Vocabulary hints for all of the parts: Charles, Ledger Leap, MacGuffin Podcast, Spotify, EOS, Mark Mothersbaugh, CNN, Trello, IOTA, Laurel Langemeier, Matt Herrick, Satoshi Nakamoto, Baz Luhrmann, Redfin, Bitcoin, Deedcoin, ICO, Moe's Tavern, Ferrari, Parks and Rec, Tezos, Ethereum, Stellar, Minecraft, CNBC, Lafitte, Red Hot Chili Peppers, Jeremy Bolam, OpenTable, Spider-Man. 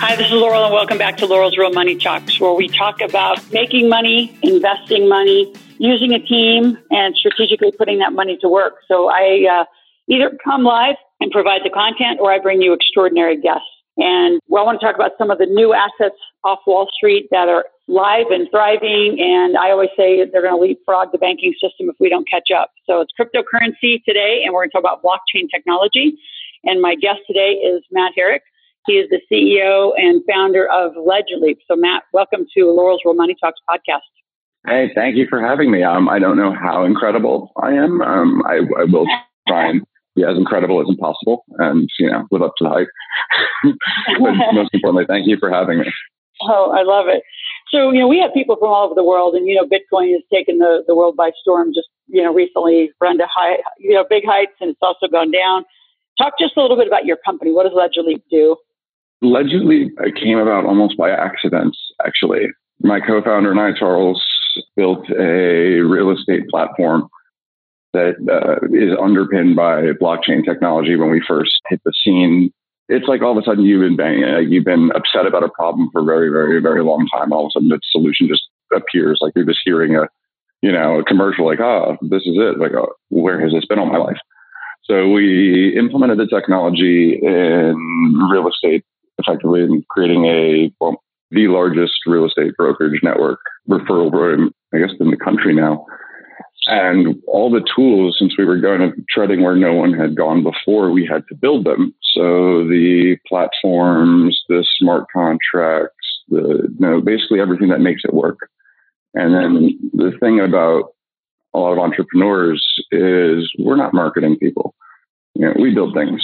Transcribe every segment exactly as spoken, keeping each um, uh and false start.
Hi, this is Laurel, and welcome back to Laurel's Real Money Talks, where we talk about making money, investing money, using a team, and strategically putting that money to work. So I uh, either come live and provide the content, or I bring you extraordinary guests. And well, I want to talk about some of the new assets off Wall Street that are live and thriving. And I always say they're going to leapfrog the banking system if we don't catch up. So it's cryptocurrency today, and we're going to talk about blockchain technology. And my guest today is Matt Herrick. He is the C E O and founder of Ledger Leap. So, Matt, welcome to Laurel's Real Money Talks podcast. Hey, thank you for having me. Um, I don't know how incredible I am. Um, I, I will try and be as incredible as impossible and, you know, live up to the hype. But most importantly, thank you for having me. Oh, I love it. So, you know, we have people from all over the world, and, you know, Bitcoin has taken the, the world by storm just, you know, recently run to high, you know, big heights, and it's also gone down. Talk just a little bit about your company. What does Ledger Leap do? Ledger Leap came about almost by accident, actually. My co-founder and I, Charles, built a real estate platform that uh, is underpinned by blockchain technology. When we first hit the scene, it's like all of a sudden you've been banging, uh, you've been upset about a problem for a very, very, very long time. All of a sudden, the solution just appears. Like you're just hearing a, you know, a commercial like, oh, this is it. Like, oh, where has this been all my life? So we implemented the technology in real estate, effectively in creating a, well, the largest real estate brokerage network, referral program, I guess, in the country now. And all the tools, since we were going to treading where no one had gone before, we had to build them. So the platforms, the smart contracts, the, you know, basically everything that makes it work. And then the thing about a lot of entrepreneurs is we're not marketing people. You know, we build things.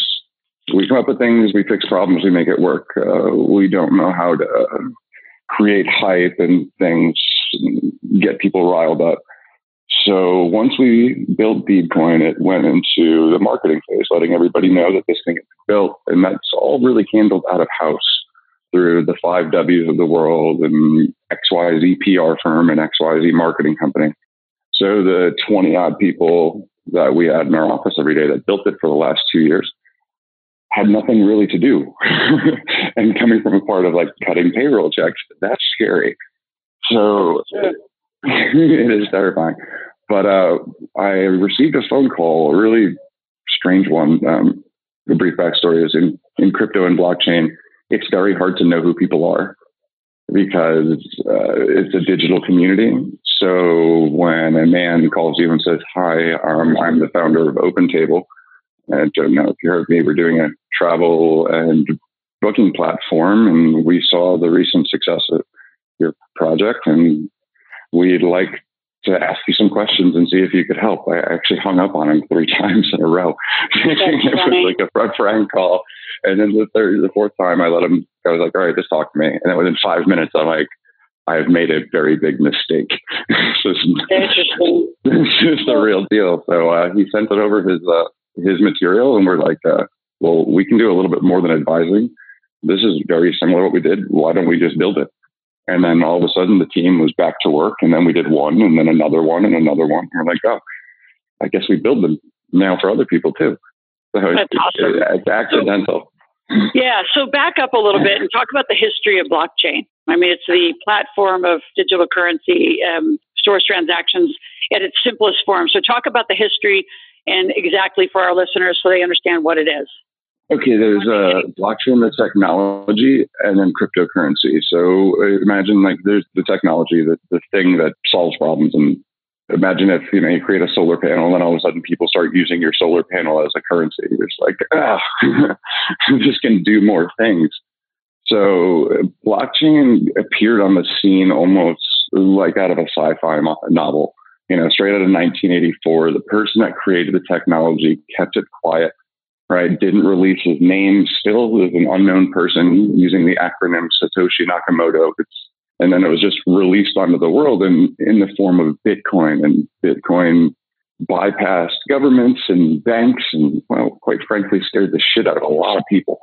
We come up with things, we fix problems, we make it work. Uh, we don't know how to create hype and things, and get people riled up. So once we built Deedcoin, it went into the marketing phase, letting everybody know that this thing is built. And that's all really handled out of house through the five W's of the world and X Y Z P R firm and X Y Z marketing company. So the twenty-odd people that we had in our office every day that built it for the last two years had nothing really to do. And coming from a part of like cutting payroll checks, that's scary. So it is terrifying. But uh, I received a phone call, a really strange one. Um, the brief backstory is in, in crypto and blockchain, it's very hard to know who people are because uh, it's a digital community. So when a man calls you and says, hi, um, I'm the founder of OpenTable. I don't know if you heard me, we're doing a travel and booking platform, and we saw the recent success of your project, and we'd like to ask you some questions and see if you could help. I actually hung up on him three times in a row. It was like a prank call. And then the third, the fourth time I let him, I was like, all right, just talk to me. And then within five minutes, I'm like, I've made a very big mistake. This is, interesting. This is the real deal. So uh, he sent it over his... Uh, his material, and we're like, uh, well, we can do a little bit more than advising. This is very similar to what we did. Why don't we just build it? And then all of a sudden the team was back to work, and then we did one and then another one and another one. We're like, oh, I guess we build them now for other people too. So that's it's, awesome. It's accidental. So, yeah. So back up a little bit and talk about the history of blockchain. I mean, it's the platform of digital currency, um, source transactions at its simplest form. So talk about the history and exactly for our listeners so they understand what it is. Okay, there's a uh, blockchain, the technology, and then cryptocurrency. So imagine like there's the technology, the, the thing that solves problems. And imagine if, you know, you create a solar panel and all of a sudden people start using your solar panel as a currency. You're just like, ah, I'm just going to do more things. So blockchain appeared on the scene almost like out of a sci-fi novel. You know, straight out of nineteen eighty-four, the person that created the technology kept it quiet, right? Didn't release his name, still was an unknown person using the acronym Satoshi Nakamoto. It's And then it was just released onto the world in, in the form of Bitcoin. And Bitcoin bypassed governments and banks and, well, quite frankly, scared the shit out of a lot of people.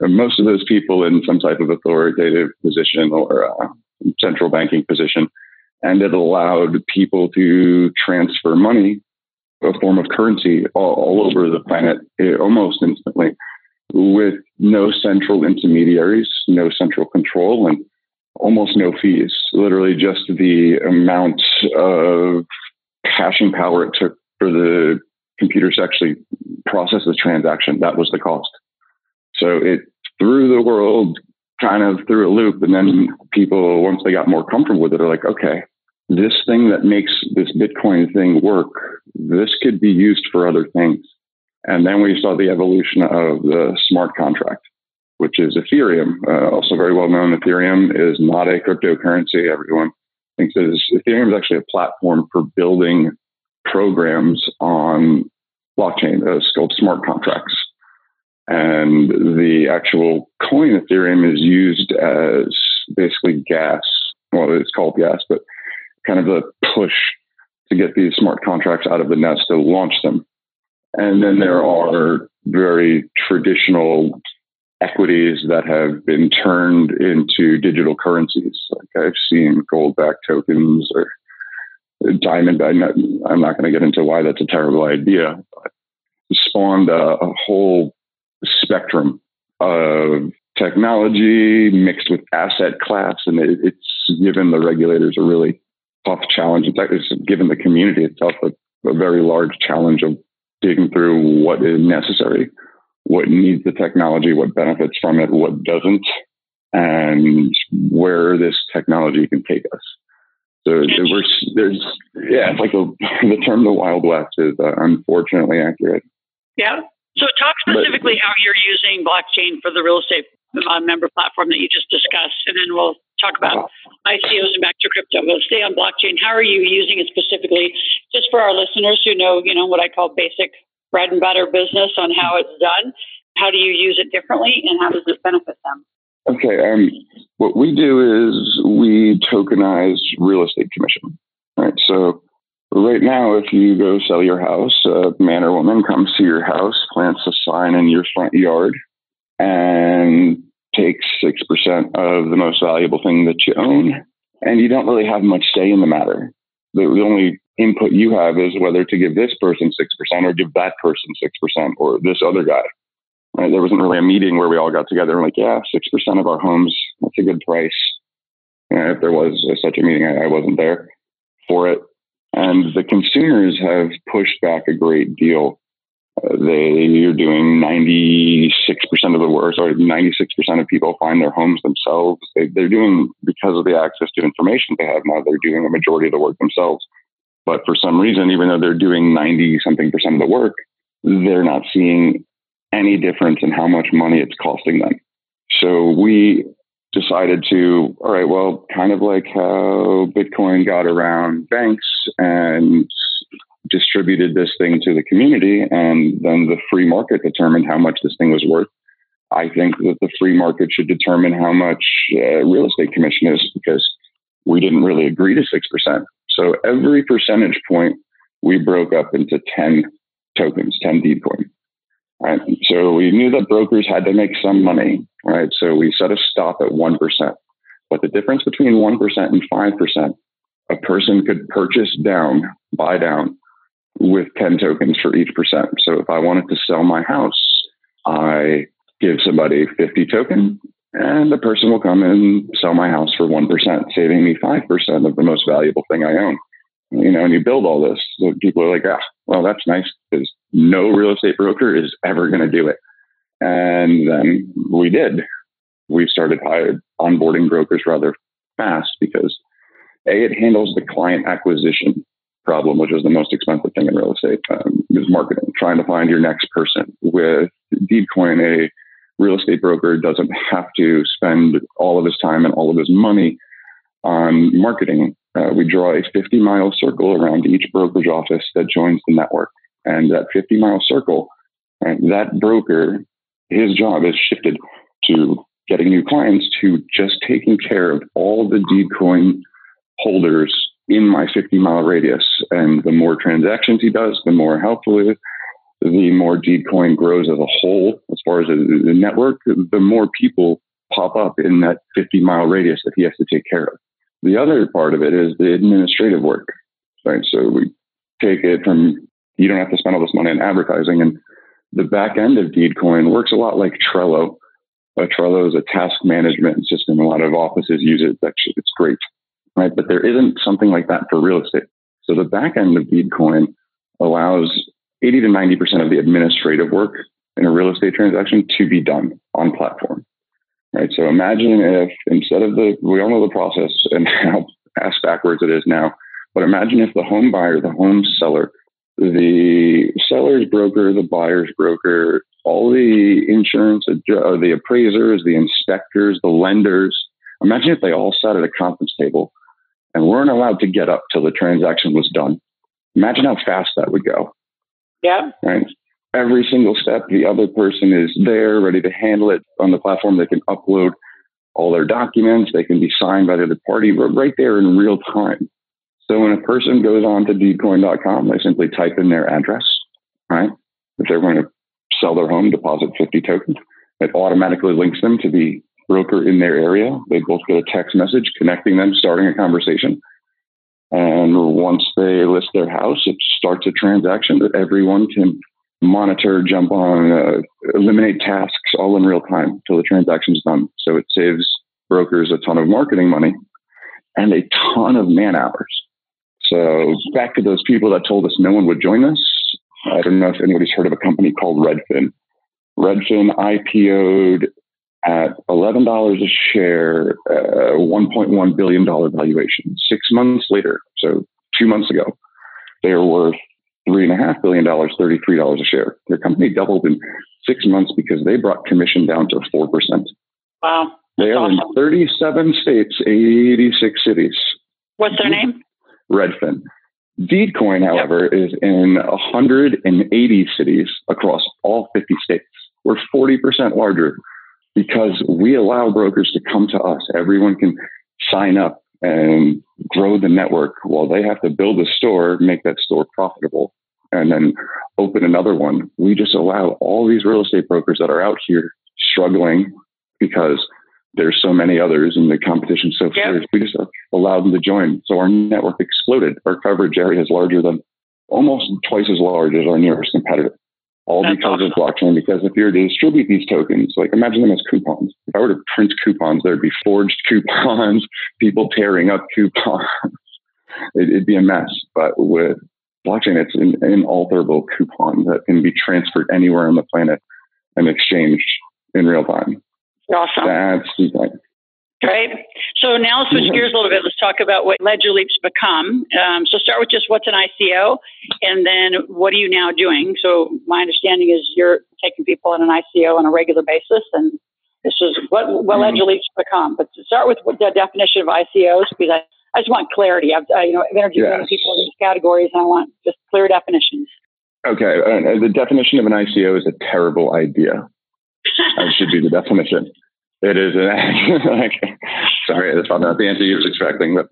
And most of those people in some type of authoritative position or uh, central banking position. And it allowed people to transfer money, a form of currency, all, all over the planet almost instantly, with no central intermediaries, no central control, and almost no fees. Literally just the amount of caching power it took for the computers to actually process the transaction. That was the cost. So it threw the world kind of through a loop. And then people, once they got more comfortable with it, are like, okay, this thing that makes this Bitcoin thing work, this could be used for other things. And then we saw the evolution of the smart contract, which is Ethereum. Uh, also very well known, Ethereum is not a cryptocurrency. Everyone thinks it is. Ethereum is actually a platform for building programs on blockchain. Uh, it's called smart contracts. And the actual coin Ethereum is used as basically gas. Well, it's called gas, but kind of a push to get these smart contracts out of the nest to launch them. And then there are very traditional equities that have been turned into digital currencies. Like I've seen gold-backed tokens or diamond. I'm not, I'm not going to get into why that's a terrible idea. But it spawned a, a whole spectrum of technology mixed with asset class. And it, it's given the regulators a really tough challenge. In fact, it's given the community itself a, a very large challenge of digging through what is necessary, what needs the technology, what benefits from it, what doesn't, and where this technology can take us. So we're, there's, yeah, it's like a, the term the Wild West is uh, unfortunately accurate. Yeah. So talk specifically but, how you're using blockchain for the real estate member platform that you just discussed, and then we'll talk about I C Os and back to crypto. We'll stay on blockchain. How are you using it specifically? Just for our listeners who know, you know, what I call basic bread and butter business on how it's done. How do you use it differently, and how does it benefit them? Okay. Um, what we do is we tokenize real estate commission. Right. So right now, if you go sell your house, a man or woman comes to your house, plants a sign in your front yard, and takes six percent of the most valuable thing that you own, and you don't really have much say in the matter. The, the only input you have is whether to give this person six percent or give that person six percent or this other guy. Right? There wasn't really a meeting where we all got together and like, yeah, six percent of our homes, that's a good price. You know, if there was such a meeting, I, I wasn't there for it. And the consumers have pushed back a great deal. Uh, they are doing ninety-six percent of the work, or ninety-six percent of people find their homes themselves. They, they're doing, because of the access to information they have now, they're doing a majority of the work themselves. But for some reason, even though they're doing ninety something percent of the work, they're not seeing any difference in how much money it's costing them. So we decided to, all right, well, kind of like how Bitcoin got around banks and distributed this thing to the community, and then the free market determined how much this thing was worth. I think that the free market should determine how much uh, real estate commission is, because we didn't really agree to six percent. So every percentage point we broke up into ten tokens, ten Deedcoin. Right? So we knew that brokers had to make some money, right? So we set a stop at one percent. But the difference between one percent and five percent, a person could purchase down, buy down, with ten tokens for each percent. So if I wanted to sell my house, I give somebody fifty token, and the person will come and sell my house for one percent, saving me five percent of the most valuable thing I own. You know, and you build all this. So people are like, ah, well, that's nice, because no real estate broker is ever going to do it. And then we did. We started hired, onboarding brokers rather fast, because A, it handles the client acquisition problem, which is the most expensive thing in real estate, um, is marketing, trying to find your next person. With Deedcoin, a real estate broker doesn't have to spend all of his time and all of his money on marketing. Uh, we draw a fifty-mile circle around each brokerage office that joins the network. And that fifty-mile circle, and that broker, his job is shifted to getting new clients to just taking care of all the Deedcoin holders in my fifty mile radius. And the more transactions he does, the more helpful it is. The more Deedcoin grows as a whole, as far as the network, the more people pop up in that fifty mile radius that he has to take care of. The other part of it is the administrative work, right? So we take it from, you don't have to spend all this money on advertising. And the back end of Deedcoin works a lot like Trello. Uh, Trello is a task management system. A lot of offices use it. Actually, it's great, right? But there isn't something like that for real estate. So the back end of Deedcoin allows eighty to ninety percent of the administrative work in a real estate transaction to be done on platform, right? So imagine if instead of the, we all know the process and how ass backwards it is now, but imagine if the home buyer, the home seller, the seller's broker, the buyer's broker, all the insurance, or the appraisers, the inspectors, the lenders, imagine if they all sat at a conference table and weren't allowed to get up till the transaction was done. Imagine how fast that would go. Yeah. Right. Every single step, the other person is there, ready to handle it on the platform. They can upload all their documents. They can be signed by the other party, but right there in real time. So when a person goes on to deedcoin dot com, they simply type in their address, right? If they're going to sell their home, deposit fifty tokens, it automatically links them to the broker in their area. They both get a text message connecting them, starting a conversation. And once they list their house, it starts a transaction that everyone can monitor, jump on, uh, eliminate tasks all in real time till the transaction's done. So it saves brokers a ton of marketing money and a ton of man hours. So back to those people that told us no one would join us. I don't know if anybody's heard of a company called Redfin. Redfin I P O'd at eleven dollars a share, uh, one point one billion dollars valuation. Six months later, so two months ago, they were worth three point five billion dollars, thirty-three dollars a share. Their company doubled in six months because they brought commission down to four percent. Wow. They are awesome. In thirty-seven states, eighty-six cities. What's their name? Redfin. Deedcoin, however, yep. is in one hundred eighty cities across all fifty states. We're forty percent larger. Because we allow brokers to come to us. Everyone can sign up and grow the network while they have to build a store, make that store profitable, and then open another one. We just allow all these real estate brokers that are out here struggling because there's so many others and the competition so fierce. Yep. We just allow them to join. So our network exploded. Our coverage area is larger than, almost twice as large as our nearest competitor. All That's because awesome. Of blockchain, because if you're to distribute these tokens, like imagine them as coupons. If I were to print coupons, there'd be forged coupons, people tearing up coupons. It'd be a mess. But with blockchain, it's an inalterable coupon that can be transferred anywhere on the planet and exchanged in real time. Awesome. That's the thing. Great. So now let's switch gears a little bit. Let's talk about what Ledger Leap's become. Um, so start with just what's an I C O, and then what are you now doing? So my understanding is you're taking people in an I C O on a regular basis, and this is what, what Ledger Leap's become. But to start with the definition of I C Os, because I, I just want clarity. I've uh, you know, I've interviewed yes. many people in these categories, and I want just clear definitions. Okay. Uh, the definition of an I C O is a terrible idea. I should do the definition. It is an okay. Sorry, that's probably not the answer you were expecting, but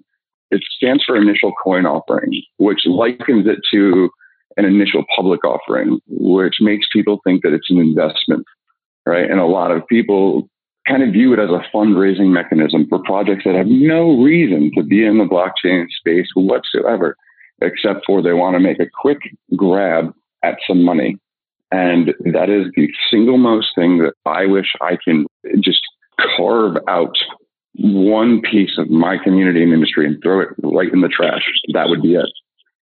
it stands for initial coin offering, which likens it to an initial public offering, which makes people think that it's an investment, right? And a lot of people kind of view it as a fundraising mechanism for projects that have no reason to be in the blockchain space whatsoever, except for they want to make a quick grab at some money. And that is the single most thing that I wish I can just carve out one piece of my community and industry and throw it right in the trash. That would be it.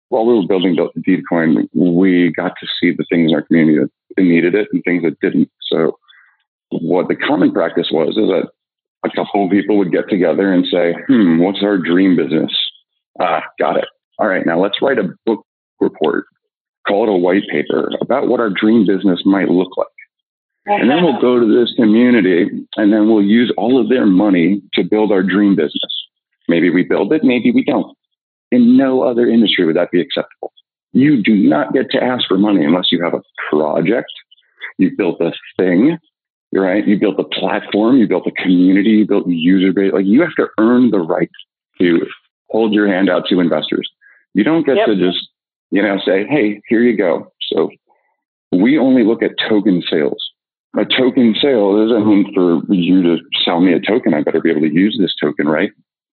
While we were building Deedcoin, we got to see the things in our community that needed it and things that didn't. So what the common practice was is that a couple of people would get together and say, hmm, what's our dream business? Ah, got it. All right, now let's write a book report, call it a white paper, about what our dream business might look like. And then we'll go to this community and then we'll use all of their money to build our dream business. Maybe we build it, maybe we don't. In no other industry would that be acceptable. You do not get to ask for money unless you have a project, you've built a thing, You're right. You built a platform, you built a community, you built a user base. Like, you have to earn the right to hold your hand out to investors. You don't get yep. to just, you know, say, hey, here you go. So we only look at token sales. A token sale doesn't mean for you to sell me a token. I better be able to use this token, right?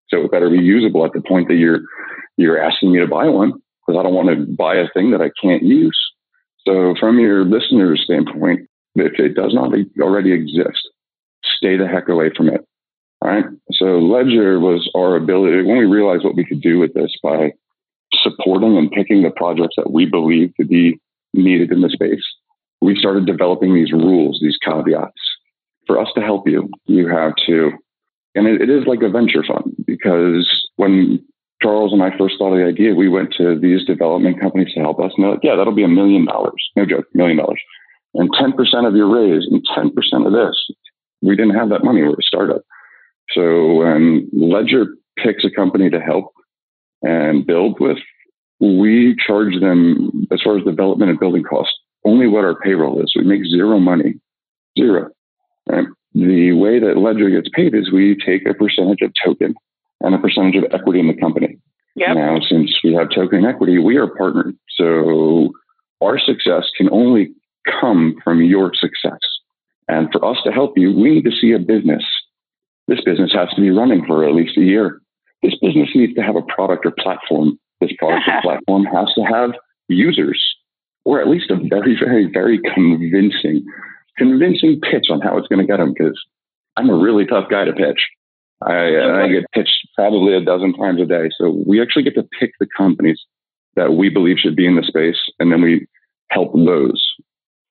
So it better be usable at the point that you're you're asking me to buy one, because I don't want to buy a thing that I can't use. So from your listener's standpoint, if it does not already exist, stay the heck away from it. All right. So Ledger was our ability, when we realized what we could do with this by supporting and picking the projects that we believe to be needed in the space, we started developing these rules, these caveats. For us to help you, you have to, and it, it is like a venture fund, because when Charles and I first thought of the idea, we went to these development companies to help us. And they're like, yeah, that'll be a million dollars. No joke, million dollars. And ten percent of your raise and ten percent of this. We didn't have that money. We're a startup. So when Ledger picks a company to help and build with, we charge them, as far as development and building costs, only what our payroll is. We make zero money. Zero. Right? The way that Ledger gets paid is we take a percentage of token and a percentage of equity in the company. Yep. Now, since we have token equity, we are partnered. So our success can only come from your success. And for us to help you, we need to see a business. This business has to be running for at least a year. This business needs to have a product or platform. This product or platform has to have users, or at least a very, very, very convincing, convincing pitch on how it's going to get them, because I'm a really tough guy to pitch. I, I get pitched probably a dozen times a day. So we actually get to pick the companies that we believe should be in the space, and then we help those.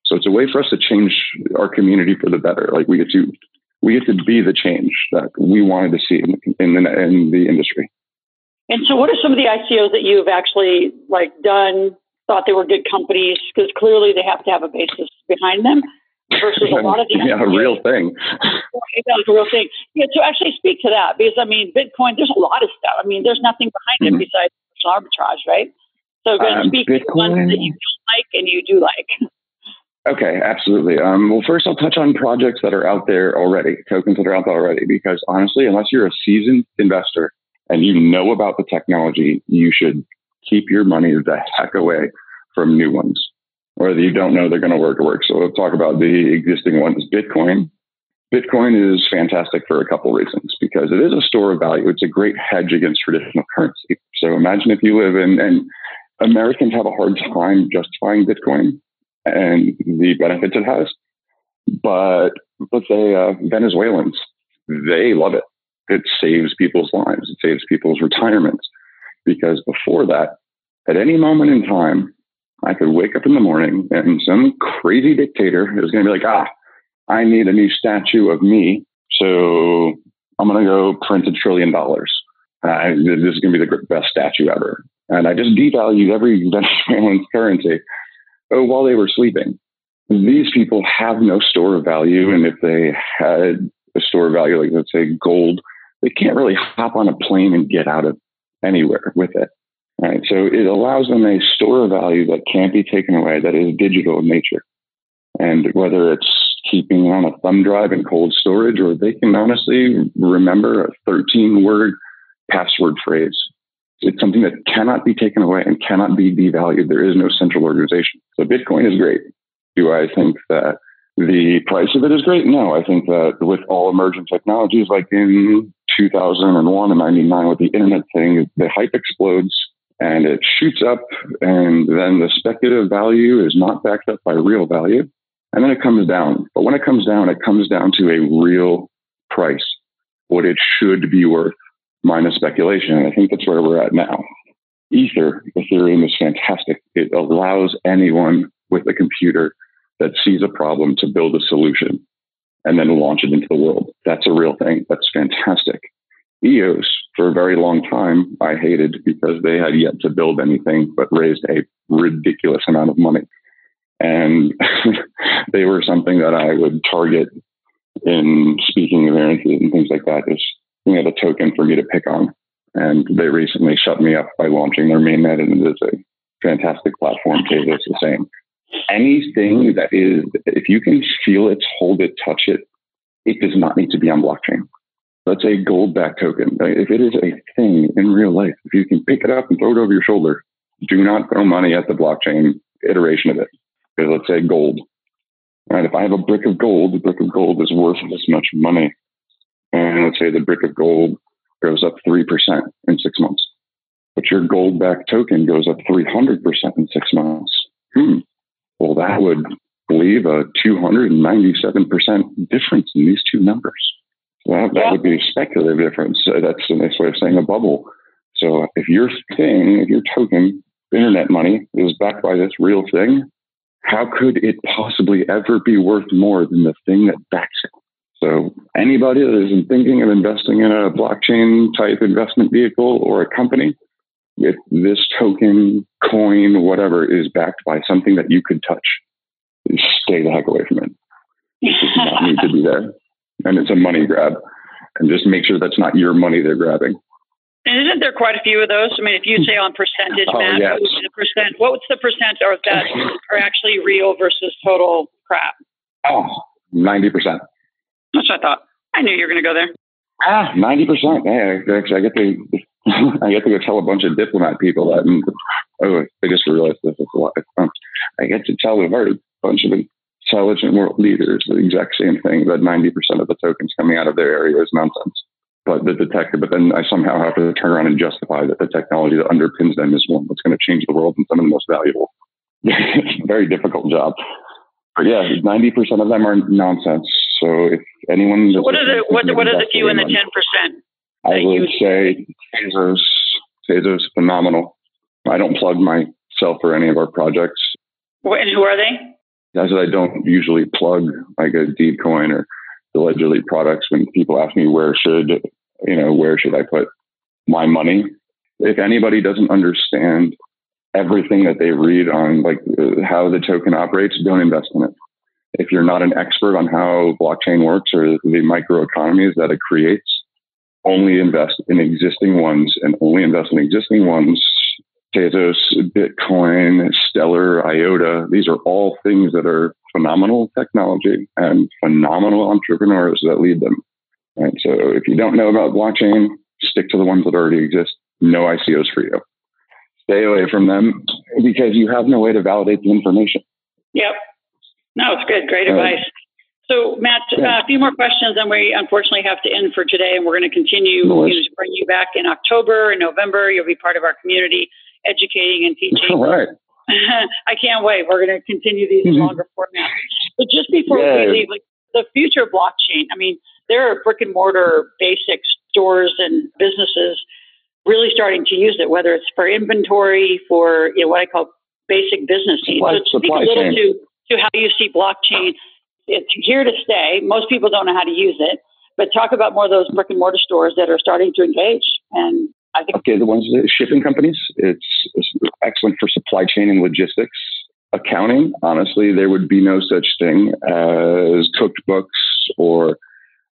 So it's a way for us to change our community for the better. Like, we get to we get to be the change that we wanted to see in the, in the, in the industry. And so, what are some of the I C Os that you've actually like done? Thought they were good companies, because clearly they have to have a basis behind them. Versus a lot of the yeah, real thing. Yeah, it's a real thing. Yeah, to actually speak to that, because I mean, Bitcoin, there's a lot of stuff. I mean, there's nothing behind mm-hmm. it besides arbitrage, right? So, going um, to speak Bitcoin. To the ones that you don't like and you do like. Okay, absolutely. Um, well, first I'll touch on projects that are out there already, tokens that are out there already, because honestly, unless you're a seasoned investor and you know about the technology, you should keep your money the heck away from new ones, or you don't know they're going to work or work. So we'll talk about the existing ones. Bitcoin. Bitcoin is fantastic for a couple reasons, because it is a store of value. It's a great hedge against traditional currency. So imagine if you live in, and Americans have a hard time justifying Bitcoin and the benefits it has. But let's say uh, Venezuelans, they love it. It saves people's lives. It saves people's retirements. Because before that, at any moment in time, I could wake up in the morning and some crazy dictator is going to be like, ah, I need a new statue of me. So I'm going to go print a trillion dollars. Uh, this is going to be the best statue ever. And I just devalued every Venezuelan currency. Oh, while they were sleeping. These people have no store of value. And if they had a store of value, like let's say gold, they can't really hop on a plane and get out of anywhere with it. Right? So it allows them a store of value that can't be taken away, that is digital in nature. And whether it's keeping on a thumb drive in cold storage, or they can honestly remember a thirteen-word password phrase. It's something that cannot be taken away and cannot be devalued. There is no central organization. So Bitcoin is great. Do I think that the price of it is great? No, I think that with all emerging technologies, like in two thousand one and ninety-nine with the internet thing, the hype explodes and it shoots up, and then the speculative value is not backed up by real value. And then it comes down. But when it comes down, it comes down to a real price, what it should be worth, minus speculation. And I think that's where we're at now. Ether, Ethereum is fantastic. It allows anyone with a computer that sees a problem to build a solution and then launch it into the world. That's a real thing. That's fantastic. E O S, for a very long time, I hated because they had yet to build anything but raised a ridiculous amount of money. And they were something that I would target in speaking appearances and things like that, is you know, the token for me to pick on. And they recently shut me up by launching their mainnet, and it is a fantastic platform. Tezos is the same. anything that is, if you can feel it, hold it, touch it, it does not need to be on blockchain. Let's say gold-backed token. If it is a thing in real life, if you can pick it up and throw it over your shoulder, do not throw money at the blockchain iteration of it. Because let's say gold. All right, if I have a brick of gold, the brick of gold is worth this much money. And let's say the brick of gold goes up three percent in six months. But your gold-backed token goes up three hundred percent in six months. Hmm. Well, that would leave a two hundred ninety-seven percent difference in these two numbers. Well, that yeah. would be a speculative difference. So that's a nice way of saying a bubble. So if your thing, if your token, internet money, is backed by this real thing, how could it possibly ever be worth more than the thing that backs it? So anybody that isn't thinking of investing in a blockchain-type investment vehicle or a company, if this token, coin, whatever, is backed by something that you could touch, stay the heck away from it. It does not need to be there. And it's a money grab. And just make sure that's not your money they're grabbing. And isn't there quite a few of those? I mean, if you say on percentage, oh, Matt, yes. what's the percent, what's the percent of that are actually real versus total crap? Oh, ninety percent. That's what I thought. I knew you were going to go there. Ah, ninety percent. Yeah, actually, I get to I get to go tell a bunch of diplomat people that. And, oh, I just realized this is a lot of fun. I get to tell a very bunch of them. Intelligent world leaders, the exact same thing, that ninety percent of the tokens coming out of their area is nonsense. But the detector, but then I somehow have to turn around and justify that the technology that underpins them is one that's going to change the world and some of the most valuable. Very difficult job. But yeah, ninety percent of them are nonsense. So if anyone... So what are the, what, what are the few in the ten percent? I would say Tezos. Tezos, phenomenal. I don't plug myself or any of our projects. And who are they? That's what I don't usually plug, like a Deedcoin or the Ledger Leap products. When people ask me where should, you know, where should I put my money? If anybody doesn't understand everything that they read on, like how the token operates, don't invest in it. If you're not an expert on how blockchain works or the microeconomies that it creates, only invest in existing ones and only invest in existing ones. Tezos, Bitcoin, Stellar, IOTA, these are all things that are phenomenal technology and phenomenal entrepreneurs that lead them. And so if you don't know about blockchain, stick to the ones that already exist. No I C Os for you. Stay away from them because you have no way to validate the information. Yep. No, it's good. Great um, advice. So, Matt, yeah. uh, a few more questions, and we unfortunately have to end for today, and we're going to continue no you know, to bring you back in October and November. You'll be part of our community, educating and teaching. All right. I can't wait. We're going to continue these mm-hmm. longer formats. But just before yeah. we leave, like, the future of blockchain, I mean, there are brick and mortar basic stores and businesses really starting to use it, whether it's for inventory, for you know what I call basic business needs. Supply, so speak a little to, to how you see blockchain. It's here to stay. Most people don't know how to use it. But talk about more of those brick and mortar stores that are starting to engage and I think okay, the ones that shipping companies, it's, it's excellent for supply chain and logistics. Accounting, honestly, there would be no such thing as cooked books or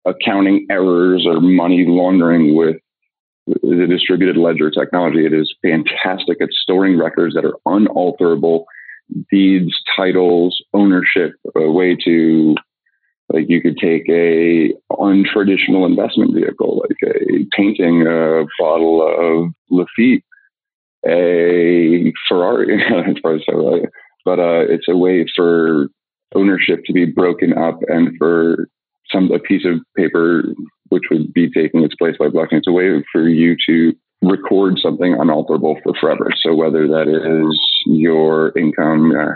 accounting errors or money laundering with the distributed ledger technology. It is fantastic at storing records that are unalterable, deeds, titles, ownership, a way to... Like you could take a untraditional investment vehicle, like a painting, a bottle of Lafitte, a Ferrari, as far as I know. But uh, it's a way for ownership to be broken up and for some a piece of paper, which would be taking its place by blockchain. It's a way for you to record something unalterable for forever. So whether that is your income, uh,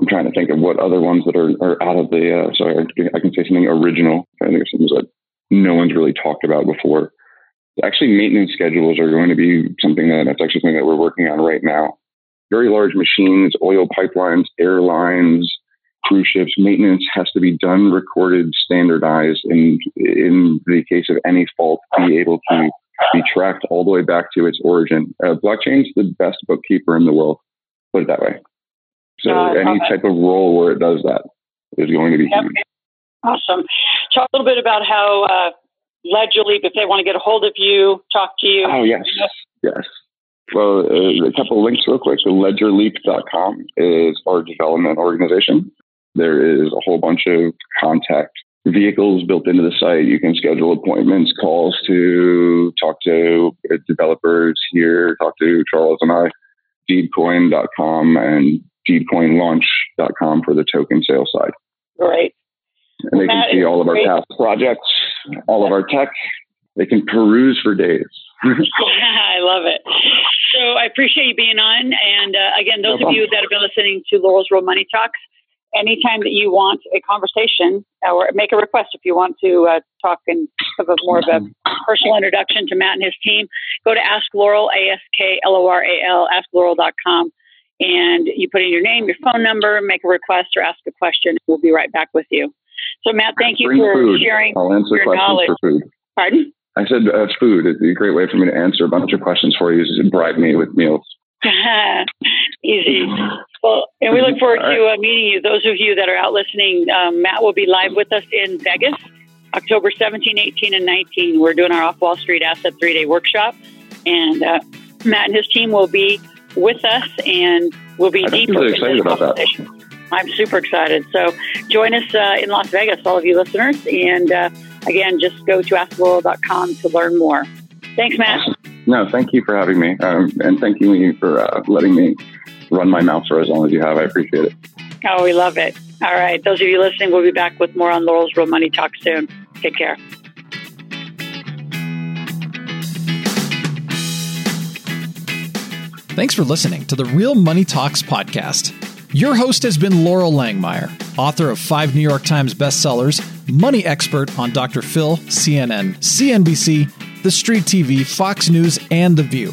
I'm trying to think of what other ones that are, are out of the, uh, sorry, I can say something original. I think of things that no one's really talked about before. Actually, maintenance schedules are going to be something that, that's actually something that we're working on right now. Very large machines, oil pipelines, airlines, cruise ships, maintenance has to be done, recorded, standardized, and in the case of any fault, be able to be tracked all the way back to its origin. Uh, blockchain's the best bookkeeper in the world. Put it that way. So uh, any type of role where it does that is going to be yep. huge. Awesome. Talk a little bit about how uh, Ledger Leap, if they want to get a hold of you, talk to you. Oh, yes. Yes. Well, uh, a couple of links real quick. So ledger leap dot com is our development organization. There is a whole bunch of contact vehicles built into the site. You can schedule appointments, calls to talk to developers here, talk to Charles and I. deedcoin dot com and deedcoin launch dot com for the token sale side. Right. And they can see all of our past projects, all of our tech. They can peruse for days. I love it. So I appreciate you being on. And uh, again, those no of you that have been listening to Laurel's Real Money Talks, anytime that you want a conversation or make a request, if you want to uh, talk and have a more of a personal introduction to Matt and his team, go to Ask Laurel, A S K L O R A L, ask laurel dot com. And you put in your name, your phone number, make a request or ask a question. We'll be right back with you. So Matt, thank you Bring for food. sharing I'll answer your questions knowledge. For food. Pardon? I said uh, food. It'd be a great way for me to answer a bunch of questions for you. Just bribe me with meals. Easy. Well, and we look forward right. to uh, meeting you. Those of you that are out listening, um, Matt will be live with us in Vegas, October seventeenth, eighteenth, and nineteenth. We're doing our Off Wall Street Asset three-day workshop. And uh, Matt and his team will be with us, and we'll be deeper really excited about that. I'm super excited. So join us uh, in Las Vegas, all of you listeners. And uh, again, just go to ask laurel dot com to learn more. Thanks, Matt. No, thank you for having me. Um, and thank you for uh, letting me run my mouth for as long as you have. I appreciate it. Oh, we love it. All right. Those of you listening, we'll be back with more on Laurel's Real Money Talk soon. Take care. Thanks for listening to the Real Money Talks podcast. Your host has been Laurel Langemeier, author of five New York Times bestsellers, money expert on Doctor Phil, C N N, C N B C, The Street T V, Fox News, and The View.